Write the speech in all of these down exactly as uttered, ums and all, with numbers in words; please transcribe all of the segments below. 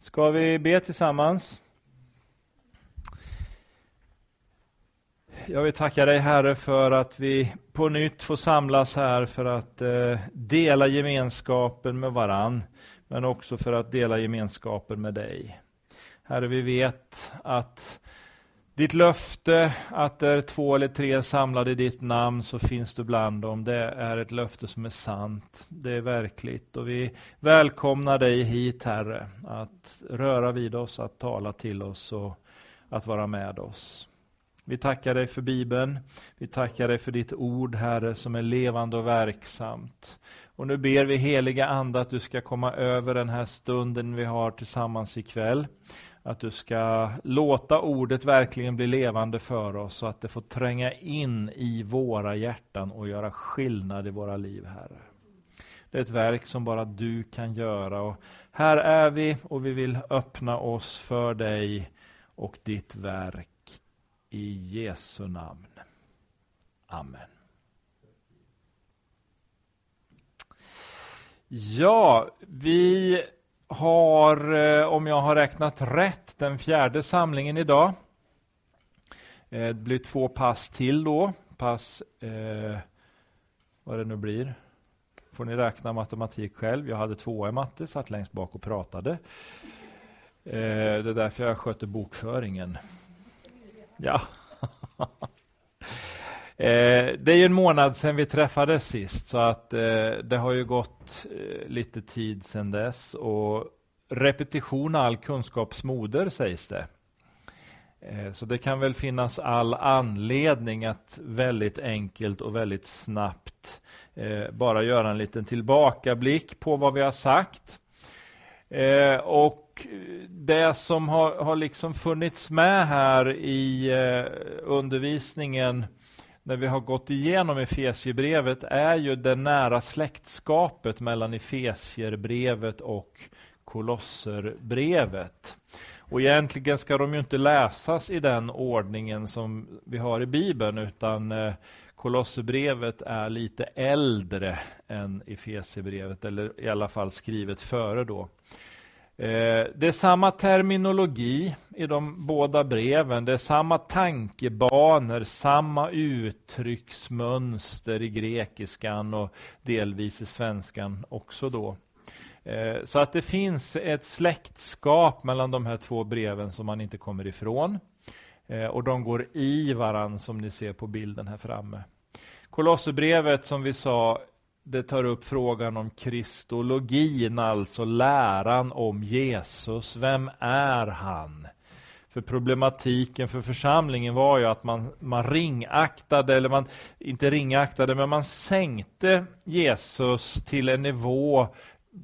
Ska vi be tillsammans? Jag vill tacka dig, Herre, för att vi på nytt får samlas här för att eh, dela gemenskapen med varann, men också för att dela gemenskapen med dig. Herre, vi vet att ditt löfte, att det är två eller tre samlade i ditt namn så finns du bland dem. Det är ett löfte som är sant, det är verkligt. Och vi välkomnar dig hit, Herre, att röra vid oss, att tala till oss och att vara med oss. Vi tackar dig för Bibeln, vi tackar dig för ditt ord, Herre, som är levande och verksamt. Och nu ber vi, heliga Ande, att du ska komma över den här stunden vi har tillsammans ikväll. Att du ska låta ordet verkligen bli levande för oss så att det får tränga in i våra hjärtan och göra skillnad i våra liv, Herre. Det är ett verk som bara du kan göra, och här är vi och vi vill öppna oss för dig och ditt verk. I Jesu namn. Amen. Ja, vi har, om jag har räknat rätt, den fjärde samlingen idag. Det blir två pass till då. Pass, eh, vad det nu blir. Får ni räkna matematik själv. Jag hade två i matte, satt längst bak och pratade. Eh, det är därför jag sköter bokföringen. Ja. eh, det är ju en månad sedan vi träffades sist, så att eh, det har ju gått eh, lite tid sedan dess, och repetition all kunskapsmoder, sägs det. Eh, så det kan väl finnas all anledning att väldigt enkelt och väldigt snabbt eh, bara göra en liten tillbakablick på vad vi har sagt. Eh, och det som har, har liksom funnits med här i eh, undervisningen när vi har gått igenom Efesierbrevet är ju det nära släktskapet mellan Efesierbrevet och Kolosserbrevet. Och egentligen ska de ju inte läsas i den ordningen som vi har i Bibeln, utan eh, Kolosserbrevet är lite äldre än Efesierbrevet, eller i alla fall skrivet före då. Det är samma terminologi i de båda breven, det är samma tankebanor, samma uttrycksmönster i grekiskan och delvis i svenskan också då. Så att det finns ett släktskap mellan de här två breven som man inte kommer ifrån. Och de går i varann, som ni ser på bilden här framme. Kolosserbrevet, som vi sa, det tar upp frågan om kristologin, alltså läran om Jesus. Vem är han? För problematiken för församlingen var ju att man, man ringaktade, eller man inte ringaktade, men man sänkte Jesus till en nivå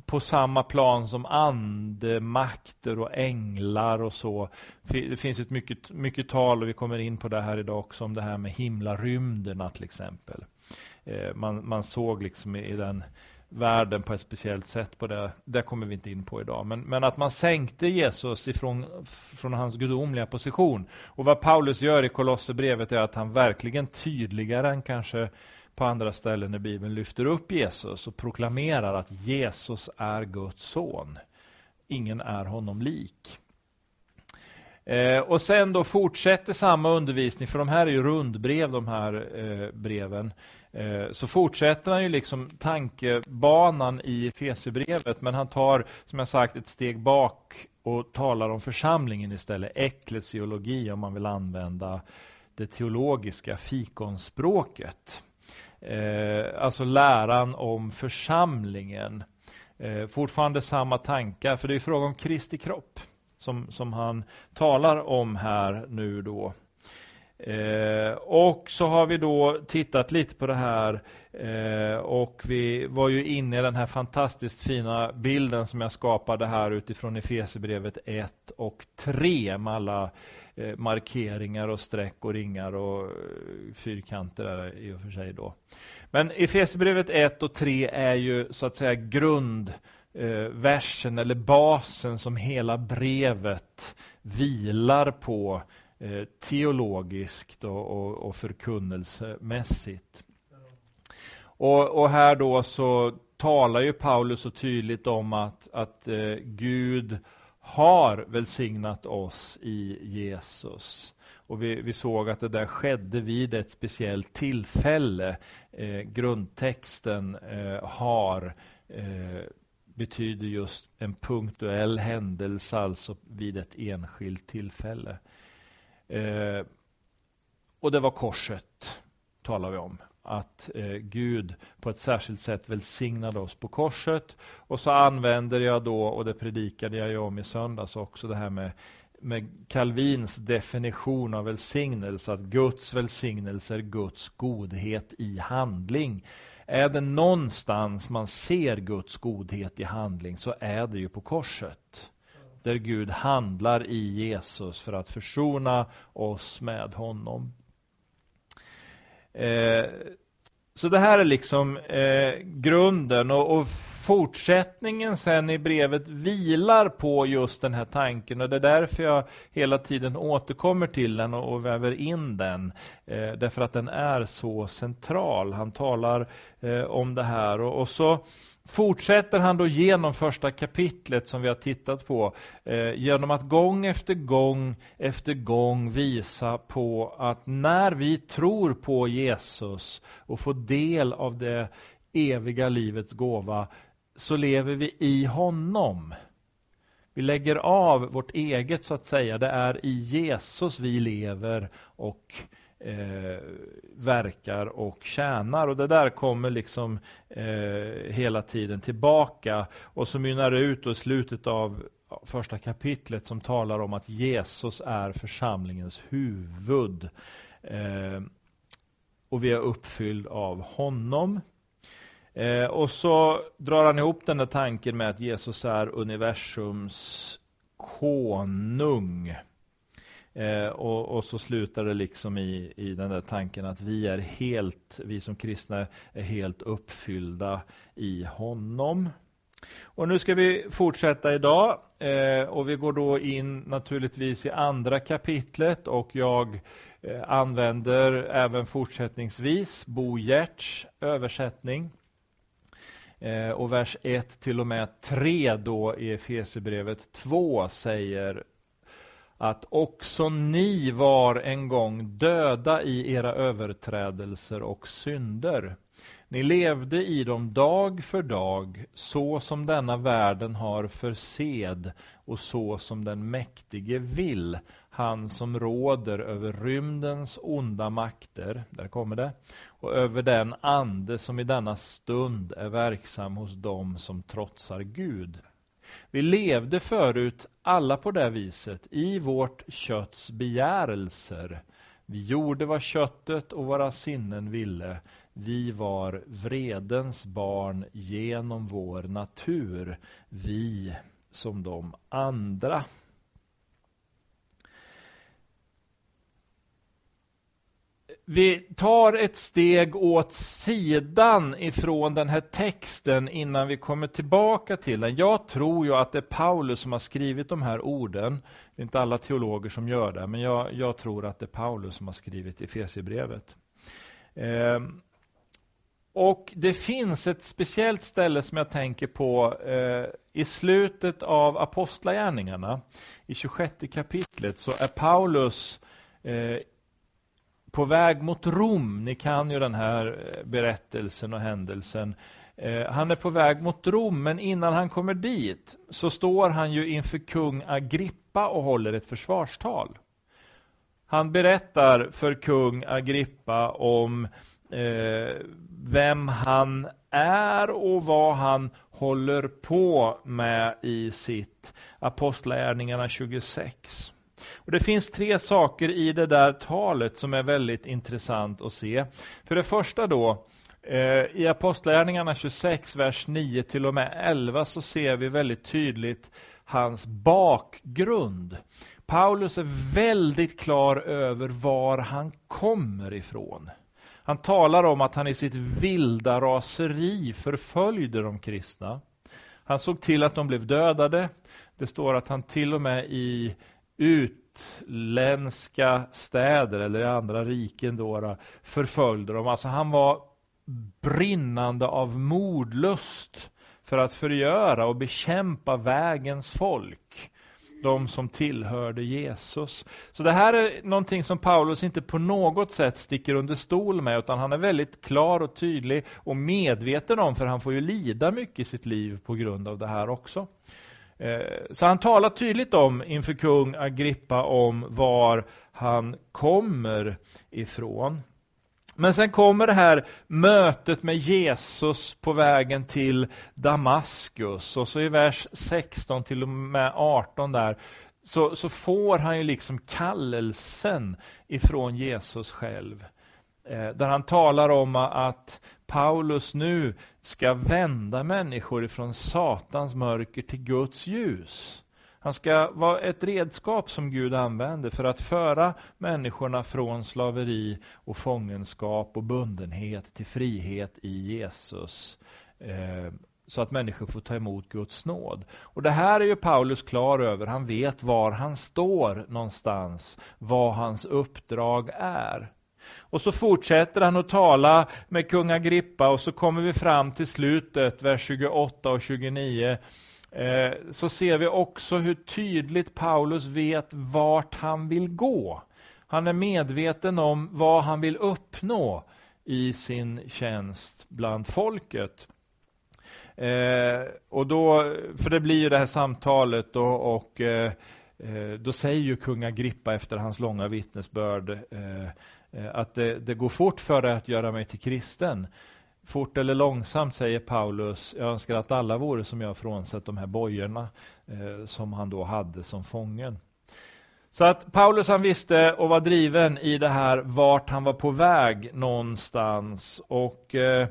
på samma plan som andemakter och änglar och så. Det finns ett mycket, mycket tal, och vi kommer in på det här idag också, om det här med himlarymderna till exempel. Man, man såg liksom i den världen på ett speciellt sätt på det. Det kommer vi inte in på idag. Men, men att man sänkte Jesus ifrån, från hans gudomliga position. Och vad Paulus gör i Kolosserbrevet är att han verkligen tydligare än kanske på andra ställen i Bibeln lyfter upp Jesus och proklamerar att Jesus är Guds son. Ingen är honom lik. Eh, och sen då fortsätter samma undervisning, för de här är ju rundbrev, de här eh, breven. Eh, så fortsätter han ju liksom tankebanan i Efesierbrevet, men han tar, som jag sagt, ett steg bak och talar om församlingen istället. Eklesiologi, om man vill använda det teologiska fikonspråket. Eh, alltså läran om församlingen. Eh, fortfarande samma tankar, för det är fråga om Kristi kropp. Som, som han talar om här nu då. Eh, och så har vi då tittat lite på det här. Eh, och vi var ju inne i den här fantastiskt fina bilden som jag skapade här utifrån Efesierbrevet ett och tre. Med alla eh, markeringar och streck och ringar och eh, fyrkanter där i och för sig då. Men Efesierbrevet ett och tre är ju så att säga grund. Versen eller basen som hela brevet vilar på eh, teologiskt och, och, och förkunnelsemässigt. Och, och här då så talar ju Paulus så tydligt om att, att eh, Gud har välsignat oss i Jesus. Och vi, vi såg att det där skedde vid ett speciellt tillfälle. Eh, grundtexten eh, har eh, betyder just en punktuell händelse, alltså vid ett enskilt tillfälle. Eh, och det var korset, talar vi om. Att eh, Gud på ett särskilt sätt välsignade oss på korset. Och så använder jag då, och det predikade jag ju om i söndags också, det här med, med Calvins definition av välsignelse. Att Guds välsignelse är Guds godhet i handling. Är det någonstans man ser Guds godhet i handling, så är det ju på korset. Där Gud handlar i Jesus för att försona oss med honom. Eh, så det här är liksom eh, grunden, och, och fortsättningen sen i brevet vilar på just den här tanken, och det är därför jag hela tiden återkommer till den och, och väver in den, eh, därför att den är så central. Han talar eh, om det här, och, och så fortsätter han då genom första kapitlet som vi har tittat på, eh, genom att gång efter gång efter gång visa på att när vi tror på Jesus och får del av det eviga livets gåva, så lever vi i honom. Vi lägger av vårt eget, så att säga. Det är i Jesus vi lever och Eh, verkar och tjänar, och det där kommer liksom eh, hela tiden tillbaka, och så mynnar det ut i slutet av första kapitlet som talar om att Jesus är församlingens huvud, eh, och vi är uppfylld av honom. Eh, och så drar han ihop den där tanken med att Jesus är universums konung. Eh, och, och så slutar det liksom i, i den där tanken att vi är helt, vi som kristna är helt uppfyllda i honom. Och nu ska vi fortsätta idag, eh, och vi går då in naturligtvis i andra kapitlet, och jag eh, använder även fortsättningsvis Bo Giertz översättning. Eh, och vers ett till och med tre då i Efesierbrevet två säger att också ni var en gång döda i era överträdelser och synder. Ni levde i dem dag för dag, så som denna världen har för sed och så som den mäktige vill, han som råder över rymdens onda makter, där kommer det, och över den ande som i denna stund är verksam hos dem som trotsar Gud. Vi levde förut alla på det viset i vårt kötts begärelser. Vi gjorde vad köttet och våra sinnen ville. Vi var vredens barn genom vår natur, vi som de andra. Vi tar ett steg åt sidan ifrån den här texten innan vi kommer tillbaka till den. Jag tror ju att det är Paulus som har skrivit de här orden. Det är inte alla teologer som gör det, men jag, jag tror att det är Paulus som har skrivit Efesierbrevet. Eh, och det finns ett speciellt ställe som jag tänker på eh, i slutet av Apostlagärningarna. I tjugosjätte kapitlet så är Paulus eh, på väg mot Rom. Ni kan ju den här berättelsen och händelsen. Eh, han är på väg mot Rom, men innan han kommer dit så står han ju inför kung Agrippa och håller ett försvarstal. Han berättar för kung Agrippa om eh, vem han är och vad han håller på med i sitt Apostlagärningarna tjugosex. Och det finns tre saker i det där talet som är väldigt intressant att se. För det första då, eh, i Apostlagärningarna tjugosex, vers nio till och med elva, så ser vi väldigt tydligt hans bakgrund. Paulus är väldigt klar över var han kommer ifrån. Han talar om att han i sitt vilda raseri förföljde de kristna. Han såg till att de blev dödade. Det står att han till och med i utländska städer eller i andra riken då förföljde dem. Alltså han var brinnande av mordlust för att förgöra och bekämpa vägens folk. de som tillhörde Jesus. Så det här är någonting som Paulus inte på något sätt sticker under stol med, utan han är väldigt klar och tydlig och medveten om, för han får ju lida mycket i sitt liv på grund av det här också. Så han talar tydligt om inför kung Agrippa om var han kommer ifrån. Men sen kommer det här mötet med Jesus på vägen till Damaskus. Och så i vers sexton till och med arton där så, så får han ju liksom kallelsen ifrån Jesus själv. Eh, där han talar om att Paulus nu ska vända människor ifrån Satans mörker till Guds ljus. Han ska vara ett redskap som Gud använder för att föra människorna från slaveri och fångenskap och bundenhet till frihet i Jesus. Eh, så att människor får ta emot Guds nåd. Och det här är ju Paulus klar över. Han vet var han står någonstans. Vad hans uppdrag är. Och så fortsätter han att tala med kung Agrippa. Och så kommer vi fram till slutet, vers tjugoåtta och tjugonio. Så ser vi också hur tydligt Paulus vet vart han vill gå. Han är medveten om vad han vill uppnå i sin tjänst bland folket. Och då, för det blir ju det här samtalet då, och då säger ju kung Agrippa efter hans långa vittnesbörd att det, det går fort för dig att göra mig till kristen. Fort eller långsamt, säger Paulus, jag önskar att alla vore som jag, frånsett de här bojorna eh, som han då hade som fången. Så att Paulus, han visste och var driven i det här vart han var på väg någonstans. Och eh,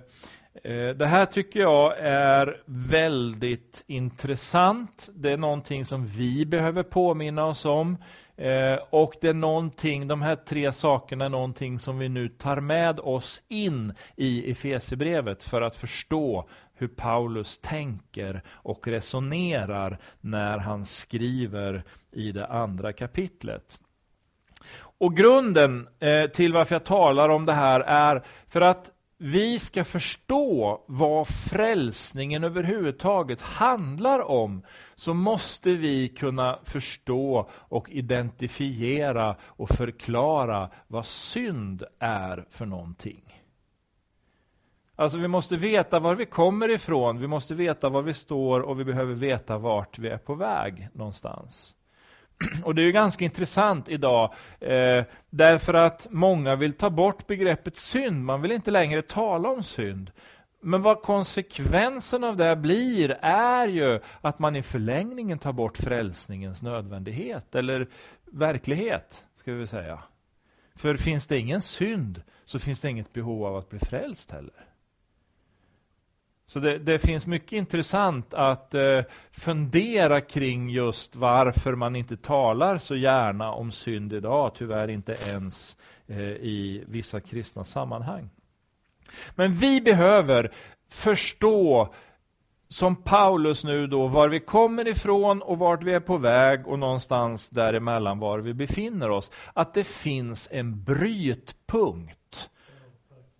eh, det här tycker jag är väldigt intressant. Det är någonting som vi behöver påminna oss om. Eh, och det är någonting, de här tre sakerna är någonting som vi nu tar med oss in i Efesierbrevet för att förstå hur Paulus tänker och resonerar när han skriver i det andra kapitlet. Och grunden eh, till varför jag talar om det här är för att vi ska förstå vad frälsningen överhuvudtaget handlar om, så måste vi kunna förstå och identifiera och förklara vad synd är för någonting. Alltså vi måste veta var vi kommer ifrån, vi måste veta var vi står och vi behöver veta vart vi är på väg någonstans. Och det är ju ganska intressant idag eh, därför att många vill ta bort begreppet synd. Man vill inte längre tala om synd. Men vad konsekvensen av det här blir är ju att man i förlängningen tar bort frälsningens nödvändighet eller verklighet, ska vi säga. För finns det ingen synd så finns det inget behov av att bli frälst heller. Så det, det finns mycket intressant att eh, fundera kring just varför man inte talar så gärna om synd idag. Tyvärr inte ens eh, i vissa kristna sammanhang. Men vi behöver förstå, som Paulus nu då, var vi kommer ifrån och vart vi är på väg och någonstans däremellan var vi befinner oss. Att det finns en brytpunkt.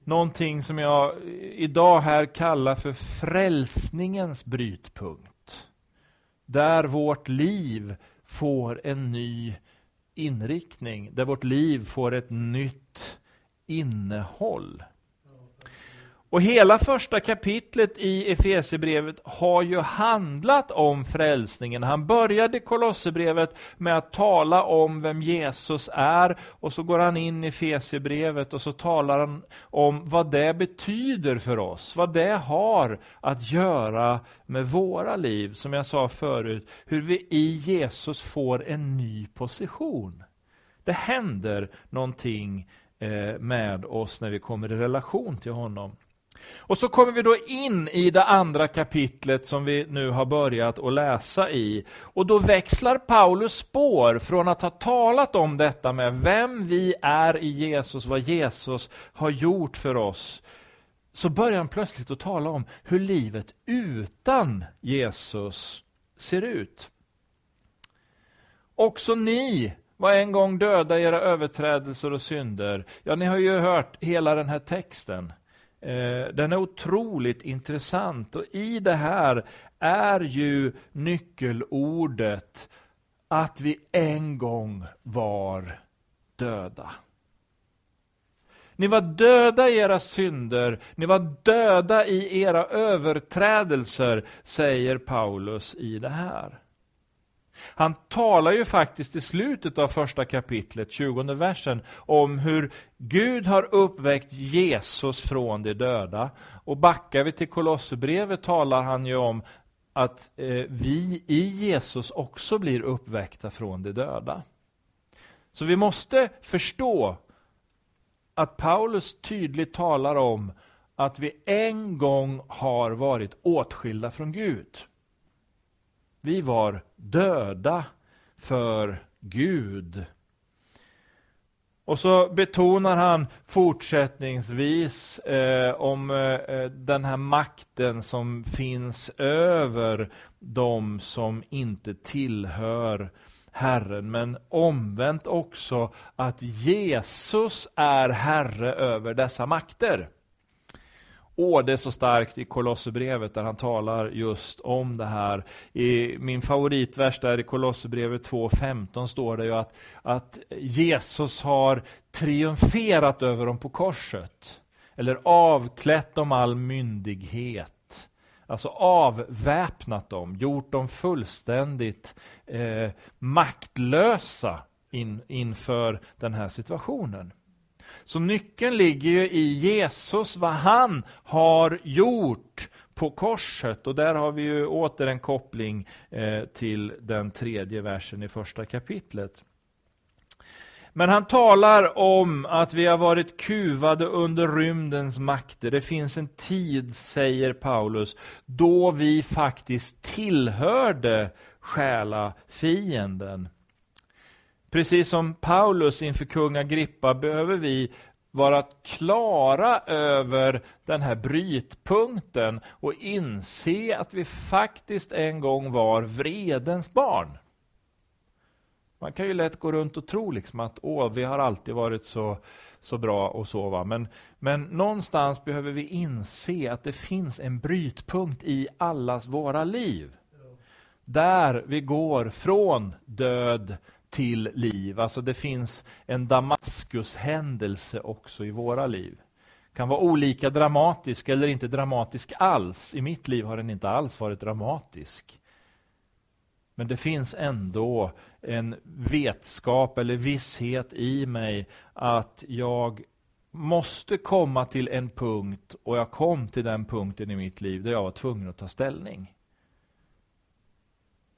Någonting som jag idag här kallar för frälsningens brytpunkt. Där vårt liv får en ny inriktning. Där vårt liv får ett nytt innehåll. Och hela första kapitlet i Efesierbrevet har ju handlat om frälsningen. Han började Kolosserbrevet med att tala om vem Jesus är. Och så går han in i Efesierbrevet och så talar han om vad det betyder för oss. Vad det har att göra med våra liv. Som jag sa förut, hur vi i Jesus får en ny position. Det händer någonting eh, med oss när vi kommer i relation till honom. Och så kommer vi då in i det andra kapitlet som vi nu har börjat att läsa i. Och då växlar Paulus spår från att ha talat om detta med vem vi är i Jesus, vad Jesus har gjort för oss. Så börjar han plötsligt att tala om hur livet utan Jesus ser ut. Också ni var en gång döda i era överträdelser och synder. Ja, ni har ju hört hela den här texten. Den är otroligt intressant och i det här är ju nyckelordet att vi en gång var döda. Ni var döda i era synder, ni var döda i era överträdelser, säger Paulus i det här. Han talar ju faktiskt i slutet av första kapitlet, tjugonde versen, om hur Gud har uppväckt Jesus från de döda. Och backar vi till Kolosserbrevet talar han ju om att eh, vi i Jesus också blir uppväckta från de döda. Så vi måste förstå att Paulus tydligt talar om att vi en gång har varit åtskilda från Gud. Vi var döda för Gud. Och så betonar han fortsättningsvis eh, om eh, den här makten som finns över de som inte tillhör Herren. Men omvänt också att Jesus är Herre över dessa makter. Och det är så starkt i Kolosserbrevet där han talar just om det här. I min favoritvers där i Kolosserbrevet två femton står det ju att, att Jesus har triumferat över dem på korset. Eller avklätt dem all myndighet. Alltså avväpnat dem, gjort dem fullständigt eh, maktlösa in, inför den här situationen. Så nyckeln ligger ju i Jesus, vad han har gjort på korset. Och där har vi ju åter en koppling eh, till den tredje versen i första kapitlet. Men han talar om att vi har varit kuvade under rymdens makter. Det finns en tid, säger Paulus, då vi faktiskt tillhörde själafienden. Precis som Paulus inför kung Agrippa behöver vi vara klara över den här brytpunkten och inse att vi faktiskt en gång var vredens barn. Man kan ju lätt gå runt och tro liksom att åh, vi har alltid varit så, så bra och så. Va? Men, men någonstans behöver vi inse att det finns en brytpunkt i allas våra liv. Där vi går från död till liv. Alltså det finns en Damaskus-händelse också i våra liv. Kan vara olika dramatisk eller inte dramatisk alls. I mitt liv har den inte alls varit dramatisk. Men det finns ändå en vetskap eller visshet i mig att jag måste komma till en punkt, och jag kom till den punkten i mitt liv där jag var tvungen att ta ställning.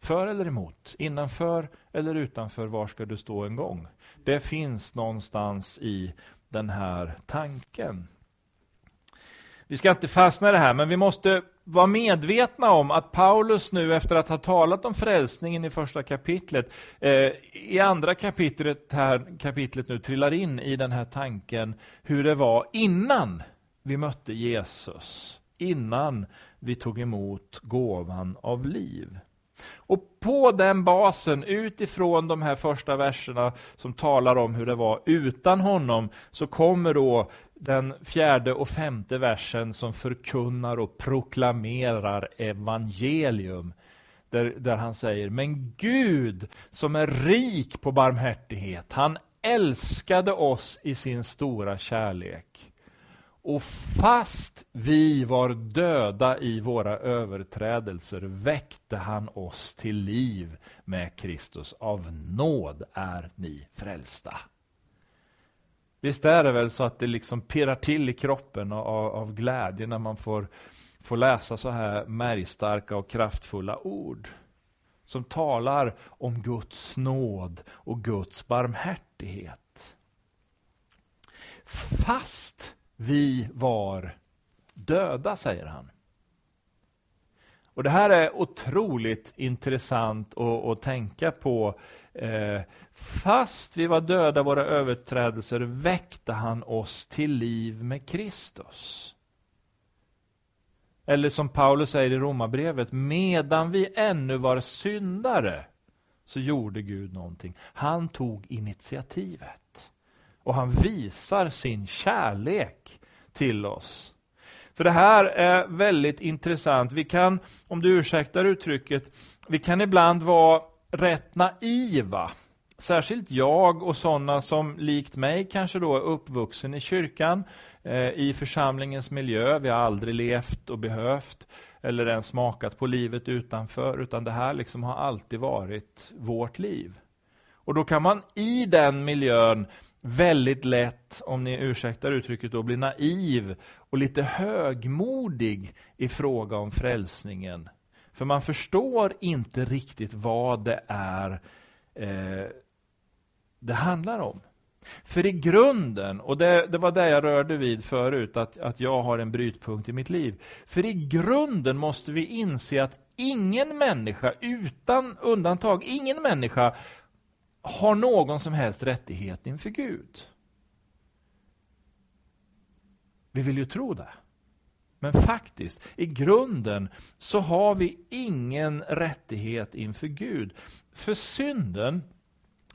För eller emot, innanför eller utanför, var ska du stå en gång? Det finns någonstans i den här tanken. Vi ska inte fastna i det här, men vi måste vara medvetna om att Paulus nu, efter att ha talat om frälsningen i första kapitlet, eh, i andra kapitlet, här, kapitlet nu trillar in i den här tanken hur det var innan vi mötte Jesus, innan vi tog emot gåvan av liv. Och på den basen, utifrån de här första verserna som talar om hur det var utan honom, så kommer då den fjärde och femte versen som förkunnar och proklamerar evangelium. Där, där han säger, men Gud som är rik på barmhärtighet, han älskade oss i sin stora kärlek. Och fast vi var döda i våra överträdelser väckte han oss till liv med Kristus. Av nåd är ni frälsta. Visst är det väl så att det liksom pirrar till i kroppen av, av glädje när man får, får läsa så här märgstarka och kraftfulla ord. Som talar om Guds nåd och Guds barmhärtighet. Fast vi var döda, säger han. Och det här är otroligt intressant att, att tänka på. Eh, fast vi var döda våra överträdelser väckte han oss till liv med Kristus. Eller som Paulus säger i Romarbrevet, medan vi ännu var syndare så gjorde Gud någonting. Han tog initiativet. Och han visar sin kärlek till oss. För det här är väldigt intressant. Vi kan, om du ursäktar uttrycket, vi kan ibland vara rätt naiva. Särskilt jag och sådana som likt mig kanske då är uppvuxen i kyrkan, eh, i församlingens miljö. Vi har aldrig levt och behövt eller ens smakat på livet utanför, utan det här liksom har alltid varit vårt liv. Och då kan man i den miljön väldigt lätt, om ni ursäktar uttrycket, då bli naiv och lite högmodig i fråga om frälsningen. För man förstår inte riktigt vad det är eh, det handlar om. För i grunden, och det, det var det jag rörde vid förut, att, att jag har en brytpunkt i mitt liv. För i grunden måste vi inse att ingen människa, utan undantag, ingen människa har någon som helst rättighet inför Gud. Vi vill ju tro det. Men faktiskt, i grunden så har vi ingen rättighet inför Gud. För synden,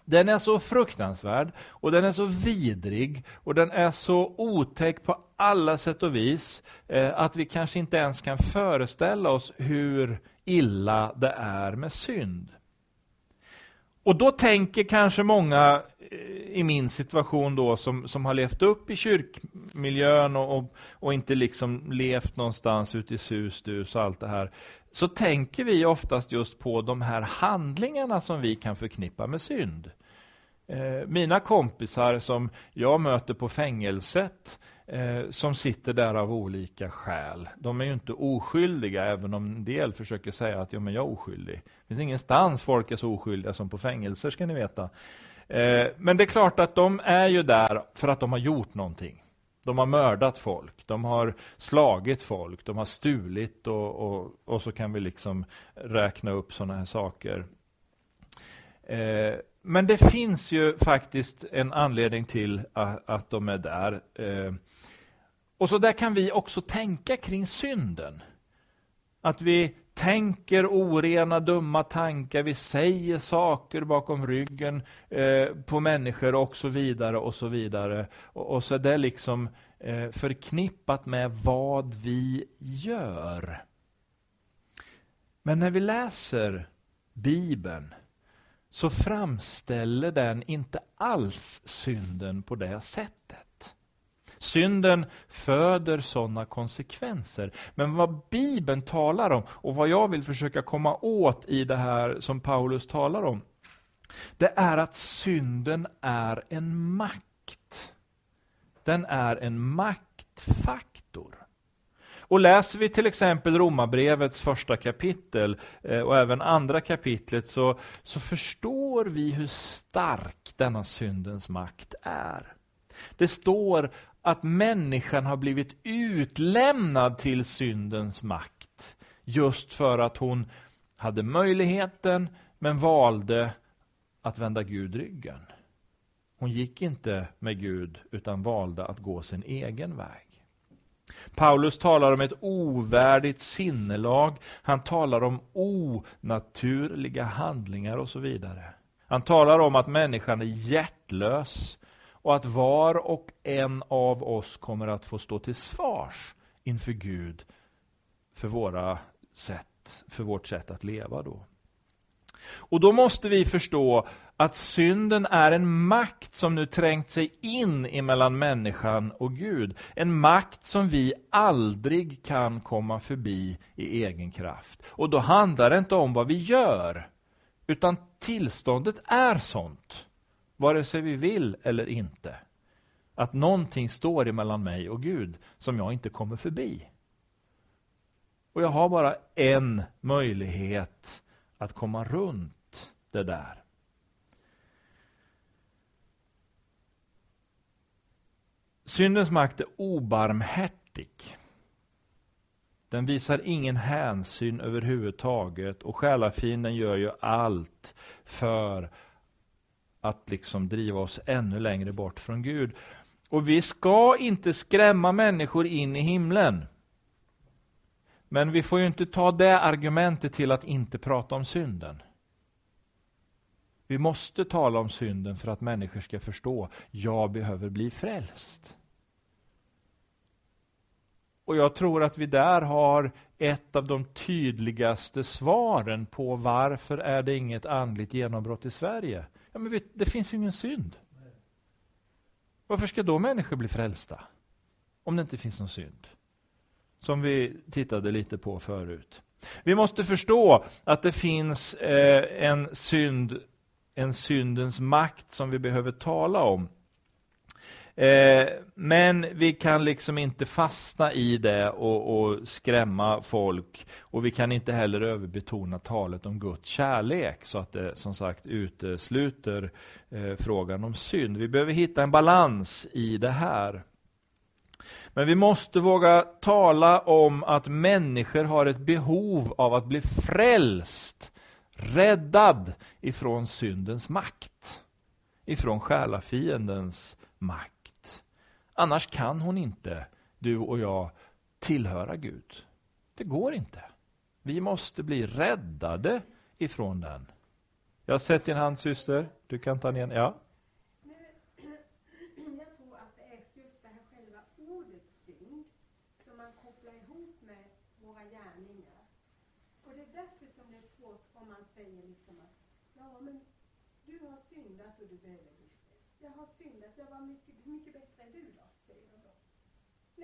den är så fruktansvärd och den är så vidrig och den är så otäck på alla sätt och vis eh, att vi kanske inte ens kan föreställa oss hur illa det är med synd. Och då tänker kanske många i min situation då som, som har levt upp i kyrkmiljön och, och, och inte liksom levt någonstans ute i susdus och allt det här. Så tänker vi oftast just på de här handlingarna som vi kan förknippa med synd. Eh, mina kompisar som jag möter på fängelset eh, som sitter där av olika skäl. De är ju inte oskyldiga, även om en del försöker säga att ja, men jag är oskyldig. Det finns ingenstans folk är så oskyldiga som på fängelser, ska ni veta. Eh, men det är klart att de är ju där för att de har gjort någonting. De har mördat folk, de har slagit folk, de har stulit och, och, och så kan vi liksom räkna upp sådana här saker. Eh, men det finns ju faktiskt en anledning till att, att de är där. Eh, och så där kan vi också tänka kring synden. Att vi tänker orena, dumma tankar, vi säger saker bakom ryggen eh, på människor och så vidare och så vidare. Och, och så är det liksom eh, förknippat med vad vi gör. Men när vi läser Bibeln så framställer den inte alls synden på det sättet. Synden föder sådana konsekvenser. Men vad Bibeln talar om och vad jag vill försöka komma åt i det här som Paulus talar om, det är att synden är en makt. Den är en maktfaktor. Och läser vi till exempel Romarbrevets första kapitel och även andra kapitlet så, så förstår vi hur stark denna syndens makt är. Det står att människan har blivit utlämnad till syndens makt. Just för att hon hade möjligheten men valde att vända Gud ryggen. Hon gick inte med Gud utan valde att gå sin egen väg. Paulus talar om ett ovärdigt sinnelag. Han talar om onaturliga handlingar och så vidare. Han talar om att människan är hjärtlös. Och att var och en av oss kommer att få stå till svars inför Gud för, våra sätt, för vårt sätt att leva då. Och då måste vi förstå att synden är en makt som nu trängt sig in emellan människan och Gud. En makt som vi aldrig kan komma förbi i egen kraft. Och då handlar det inte om vad vi gör, utan tillståndet är sånt. Vare sig vi vill eller inte. Att någonting står emellan mig och Gud som jag inte kommer förbi. Och jag har bara en möjlighet att komma runt det där. Syndens makt är obarmhärtig. Den visar ingen hänsyn överhuvudtaget. Och själafienden gör ju allt för att liksom driva oss ännu längre bort från Gud. Och vi ska inte skrämma människor in i himlen. Men vi får ju inte ta det argumentet till att inte prata om synden. Vi måste tala om synden för att människor ska förstå. Jag behöver bli frälst. Och jag tror att vi där har ett av de tydligaste svaren på varför är det inget andligt genombrott i Sverige. Ja, men vi, det finns ju ingen synd. Varför ska då människor bli frälsta? Om det inte finns någon synd. Som vi tittade lite på förut. Vi måste förstå att det finns eh, en synd, en syndens makt som vi behöver tala om. Eh, men vi kan liksom inte fastna i det och, och skrämma folk. Och vi kan inte heller överbetona talet om Guds kärlek så att det som sagt utesluter eh, frågan om synd. Vi behöver hitta en balans i det här. Men vi måste våga tala om att människor har ett behov av att bli frälst, räddad ifrån syndens makt, ifrån själafiendens makt. Annars kan hon inte, du och jag, tillhöra Gud. Det går inte. Vi måste bli räddade ifrån den. Jag har sett din hand, syster. Du kan ta den. Ja.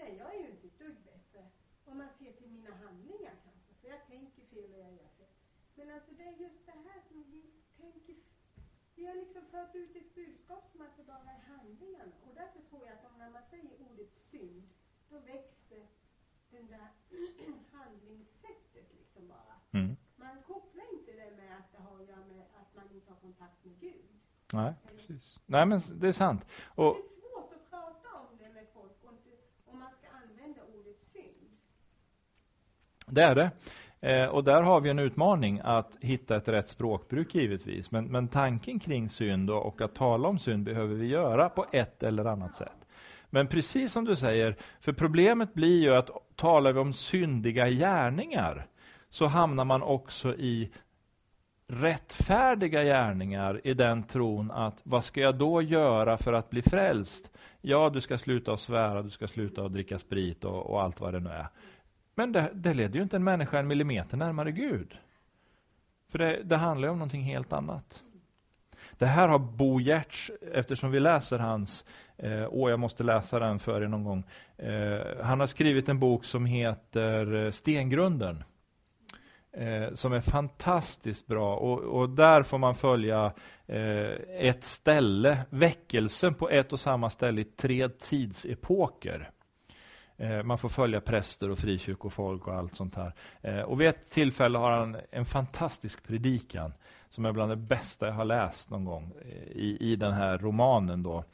Nej, jag är ju inte ett dugg bättre om man ser till mina handlingar kanske. För jag tänker fel och jag gör fel. Men alltså det är just det här som vi tänker. Vi har liksom fört ut ett budskap som att det bara är handlingarna. Och därför tror jag att om när man säger ordet synd, då växte den där handlingssättet liksom bara. Mm. Man kopplar inte det med att det har att göra med att man inte har kontakt med Gud. Nej, eller? Precis. Nej, men det är sant. Och det är det. Eh, och där har vi en utmaning att hitta ett rätt språkbruk givetvis. Men, men tanken kring synd och, och att tala om synd behöver vi göra på ett eller annat sätt. Men precis som du säger, för problemet blir ju att talar vi om syndiga gärningar så hamnar man också i rättfärdiga gärningar i den tron att vad ska jag då göra för att bli frälst? Ja, du ska sluta att svära, du ska sluta att dricka sprit och, och allt vad det nu är. Men det, det leder ju inte en människa en millimeter närmare Gud. För det, det handlar ju om någonting helt annat. Det här har Bo Giertz, eftersom vi läser hans, eh, åh jag måste läsa den för er någon gång. Eh, han har skrivit en bok som heter Stengrunden. Eh, som är fantastiskt bra. Och, och där får man följa eh, ett ställe, väckelsen på ett och samma ställe i tre tidsepoker. Man får följa präster och frikyrkofolk och allt sånt här. Och vid ett tillfälle har han en fantastisk predikan som är bland det bästa jag har läst någon gång i, i den här romanen då,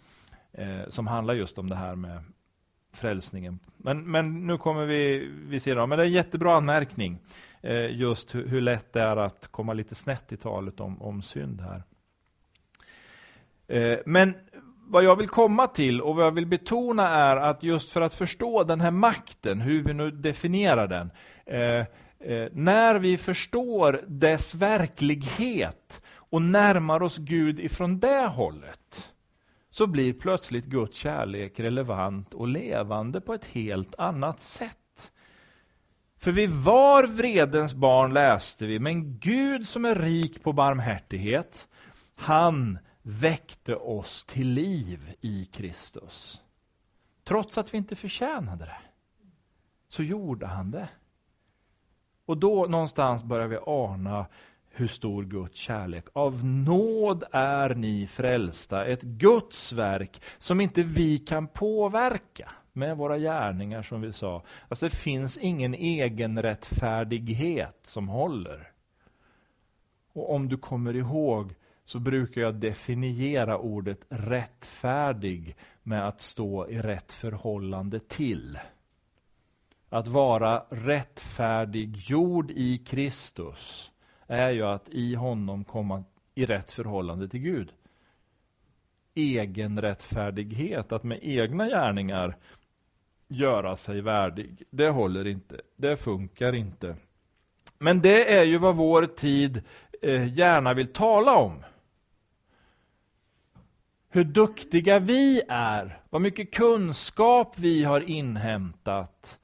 som handlar just om det här med frälsningen. Men, men nu kommer vi, vi ser det. Men det är en jättebra anmärkning just hur, hur lätt det är att komma lite snett i talet om, om synd här. Men vad jag vill komma till och vad jag vill betona är att just för att förstå den här makten, hur vi nu definierar den. Eh, eh, när vi förstår dess verklighet och närmar oss Gud ifrån det hållet. Så blir plötsligt Guds kärlek relevant och levande på ett helt annat sätt. För vi var vredens barn läste vi, men Gud som är rik på barmhärtighet, han väckte oss till liv i Kristus. Trots att vi inte förtjänade det. Så gjorde han det. Och då någonstans börjar vi ana hur stor Guds kärlek. Av nåd är ni frälsta. Ett Guds verk som inte vi kan påverka. Med våra gärningar som vi sa. Alltså det finns ingen egen rättfärdighet som håller. Och om du kommer ihåg. Så brukar jag definiera ordet rättfärdig med att stå i rätt förhållande till. Att vara rättfärdiggjord i Kristus är ju att i honom komma i rätt förhållande till Gud. Egen rättfärdighet, att med egna gärningar göra sig värdig, det håller inte, det funkar inte. Men det är ju vad vår tid eh, gärna vill tala om. Hur duktiga vi är, vad mycket kunskap vi har inhämtat.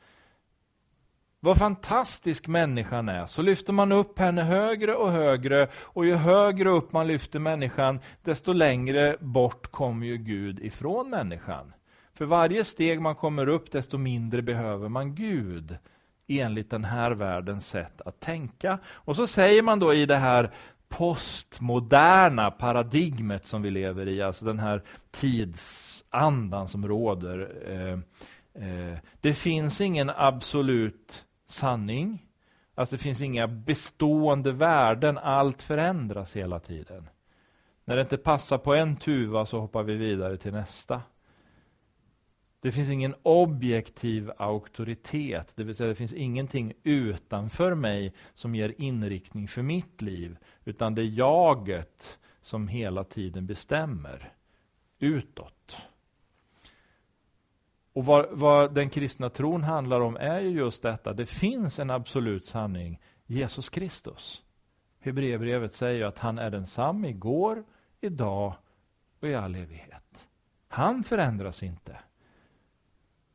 Vad fantastisk människan är. Så lyfter man upp henne högre och högre. Och ju högre upp man lyfter människan, desto längre bort kommer ju Gud ifrån människan. För varje steg man kommer upp, desto mindre behöver man Gud. Enligt den här världens sätt att tänka. Och så säger man då i det här postmoderna paradigmet som vi lever i. Alltså den här tidsandan som råder. Eh, Det finns ingen absolut sanning. Alltså det finns inga bestående värden. Allt förändras hela tiden. När det inte passar på en tuva så hoppar vi vidare till nästa. Det finns ingen objektiv auktoritet. Det vill säga det finns ingenting utanför mig som ger inriktning för mitt liv. Utan det är jaget som hela tiden bestämmer utåt. Och vad, vad den kristna tron handlar om är ju just detta. Det finns en absolut sanning. Jesus Kristus. Hebreerbrevet säger att han är densamme igår, idag och i all evighet. Han förändras inte.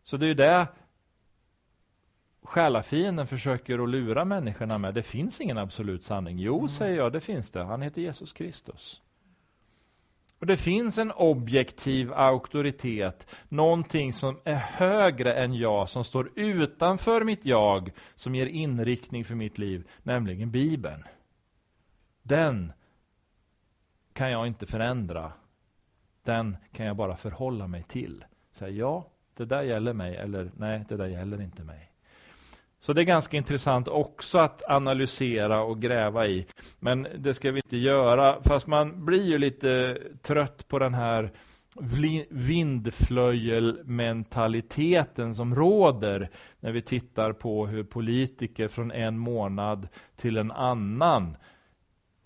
Så det är ju det själafienden försöker att lura människorna med. Det finns ingen absolut sanning. Jo, säger jag, det finns det. Han heter Jesus Kristus. Och det finns en objektiv auktoritet, någonting som är högre än jag, som står utanför mitt jag, som ger inriktning för mitt liv, nämligen Bibeln. Den kan jag inte förändra, den kan jag bara förhålla mig till. Säga ja, det där gäller mig, eller nej, det där gäller inte mig. Så det är ganska intressant också att analysera och gräva i. Men det ska vi inte göra. Fast man blir ju lite trött på den här vindflöjelmentaliteten som råder. När vi tittar på hur politiker från en månad till en annan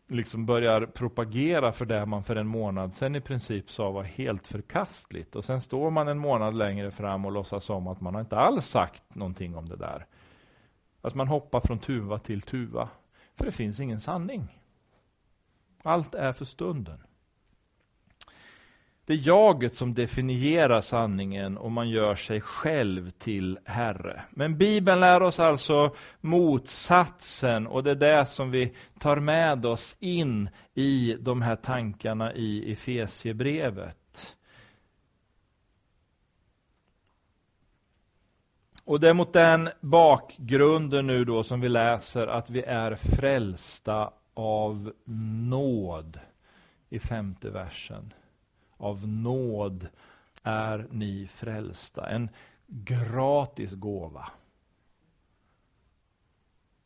liksom börjar propagera för det man för en månad sen i princip sa var helt förkastligt. Och sen står man en månad längre fram och låtsas om att man har inte alls sagt någonting om det där. Alltså man hoppar från tuva till tuva. För det finns ingen sanning. Allt är för stunden. Det är jaget som definierar sanningen och man gör sig själv till herre. Men Bibeln lär oss alltså motsatsen och det är det som vi tar med oss in i de här tankarna i Efesierbrevet. Och det är mot den bakgrunden nu då som vi läser att vi är frälsta av nåd i femte versen. Av nåd är ni frälsta. En gratis gåva.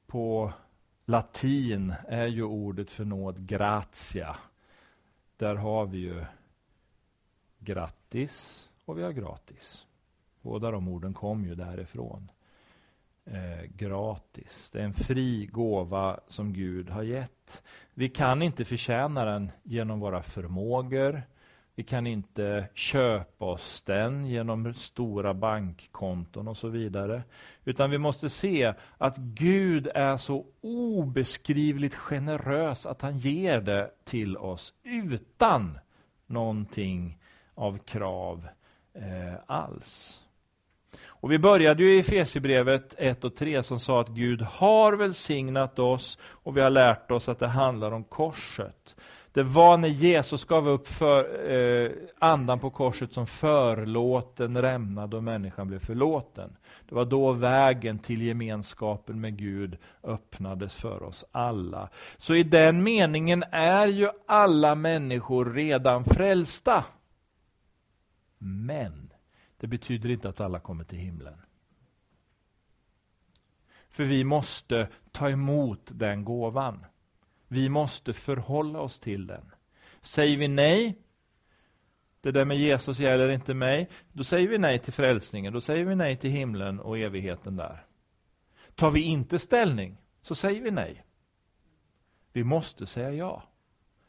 På latin är ju ordet för nåd gratia. Där har vi ju grattis och vi har gratis. Båda de orden kom ju därifrån. Eh, gratis. Det är en fri gåva som Gud har gett. Vi kan inte förtjäna den genom våra förmågor. Vi kan inte köpa oss den genom stora bankkonton och så vidare. Utan vi måste se att Gud är så obeskrivligt generös att han ger det till oss utan någonting av krav eh, alls. Och vi började ju i Efesierbrevet ett och tre som sa att Gud har välsignat oss och vi har lärt oss att det handlar om korset. Det var när Jesus gav upp för, eh, andan på korset som förlåten rämnade och människan blev förlåten. Det var då vägen till gemenskapen med Gud öppnades för oss alla. Så i den meningen är ju alla människor redan frälsta. Men det betyder inte att alla kommer till himlen. För vi måste ta emot den gåvan. Vi måste förhålla oss till den. Säger vi nej, det där med Jesus gäller inte mig, då säger vi nej till frälsningen, då säger vi nej till himlen och evigheten där. Tar vi inte ställning, så säger vi nej. Vi måste säga ja.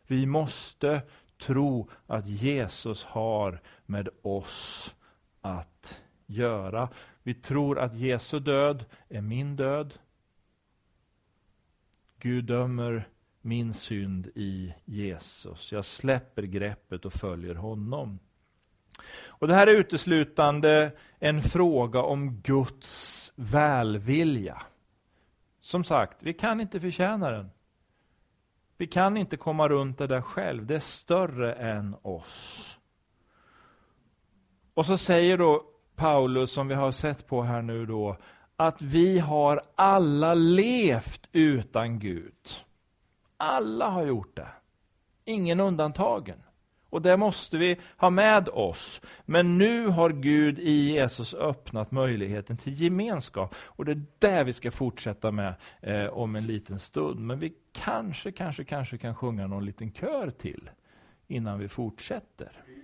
Vi måste tro att Jesus har med oss att göra. Vi tror att Jesu död är min död. Gud dömer min synd i Jesus. Jag släpper greppet och följer honom. Och det här är uteslutande en fråga om Guds välvilja. Som sagt, vi kan inte förtjäna den. Vi kan inte komma runt det där själv. Det är större än oss. Och så säger då Paulus, som vi har sett på här nu då, att vi har alla levt utan Gud. Alla har gjort det. Ingen undantagen. Och det måste vi ha med oss. Men nu har Gud i Jesus öppnat möjligheten till gemenskap. Och det är där vi ska fortsätta med eh, om en liten stund. Men vi kanske, kanske, kanske kan sjunga någon liten kör till innan vi fortsätter.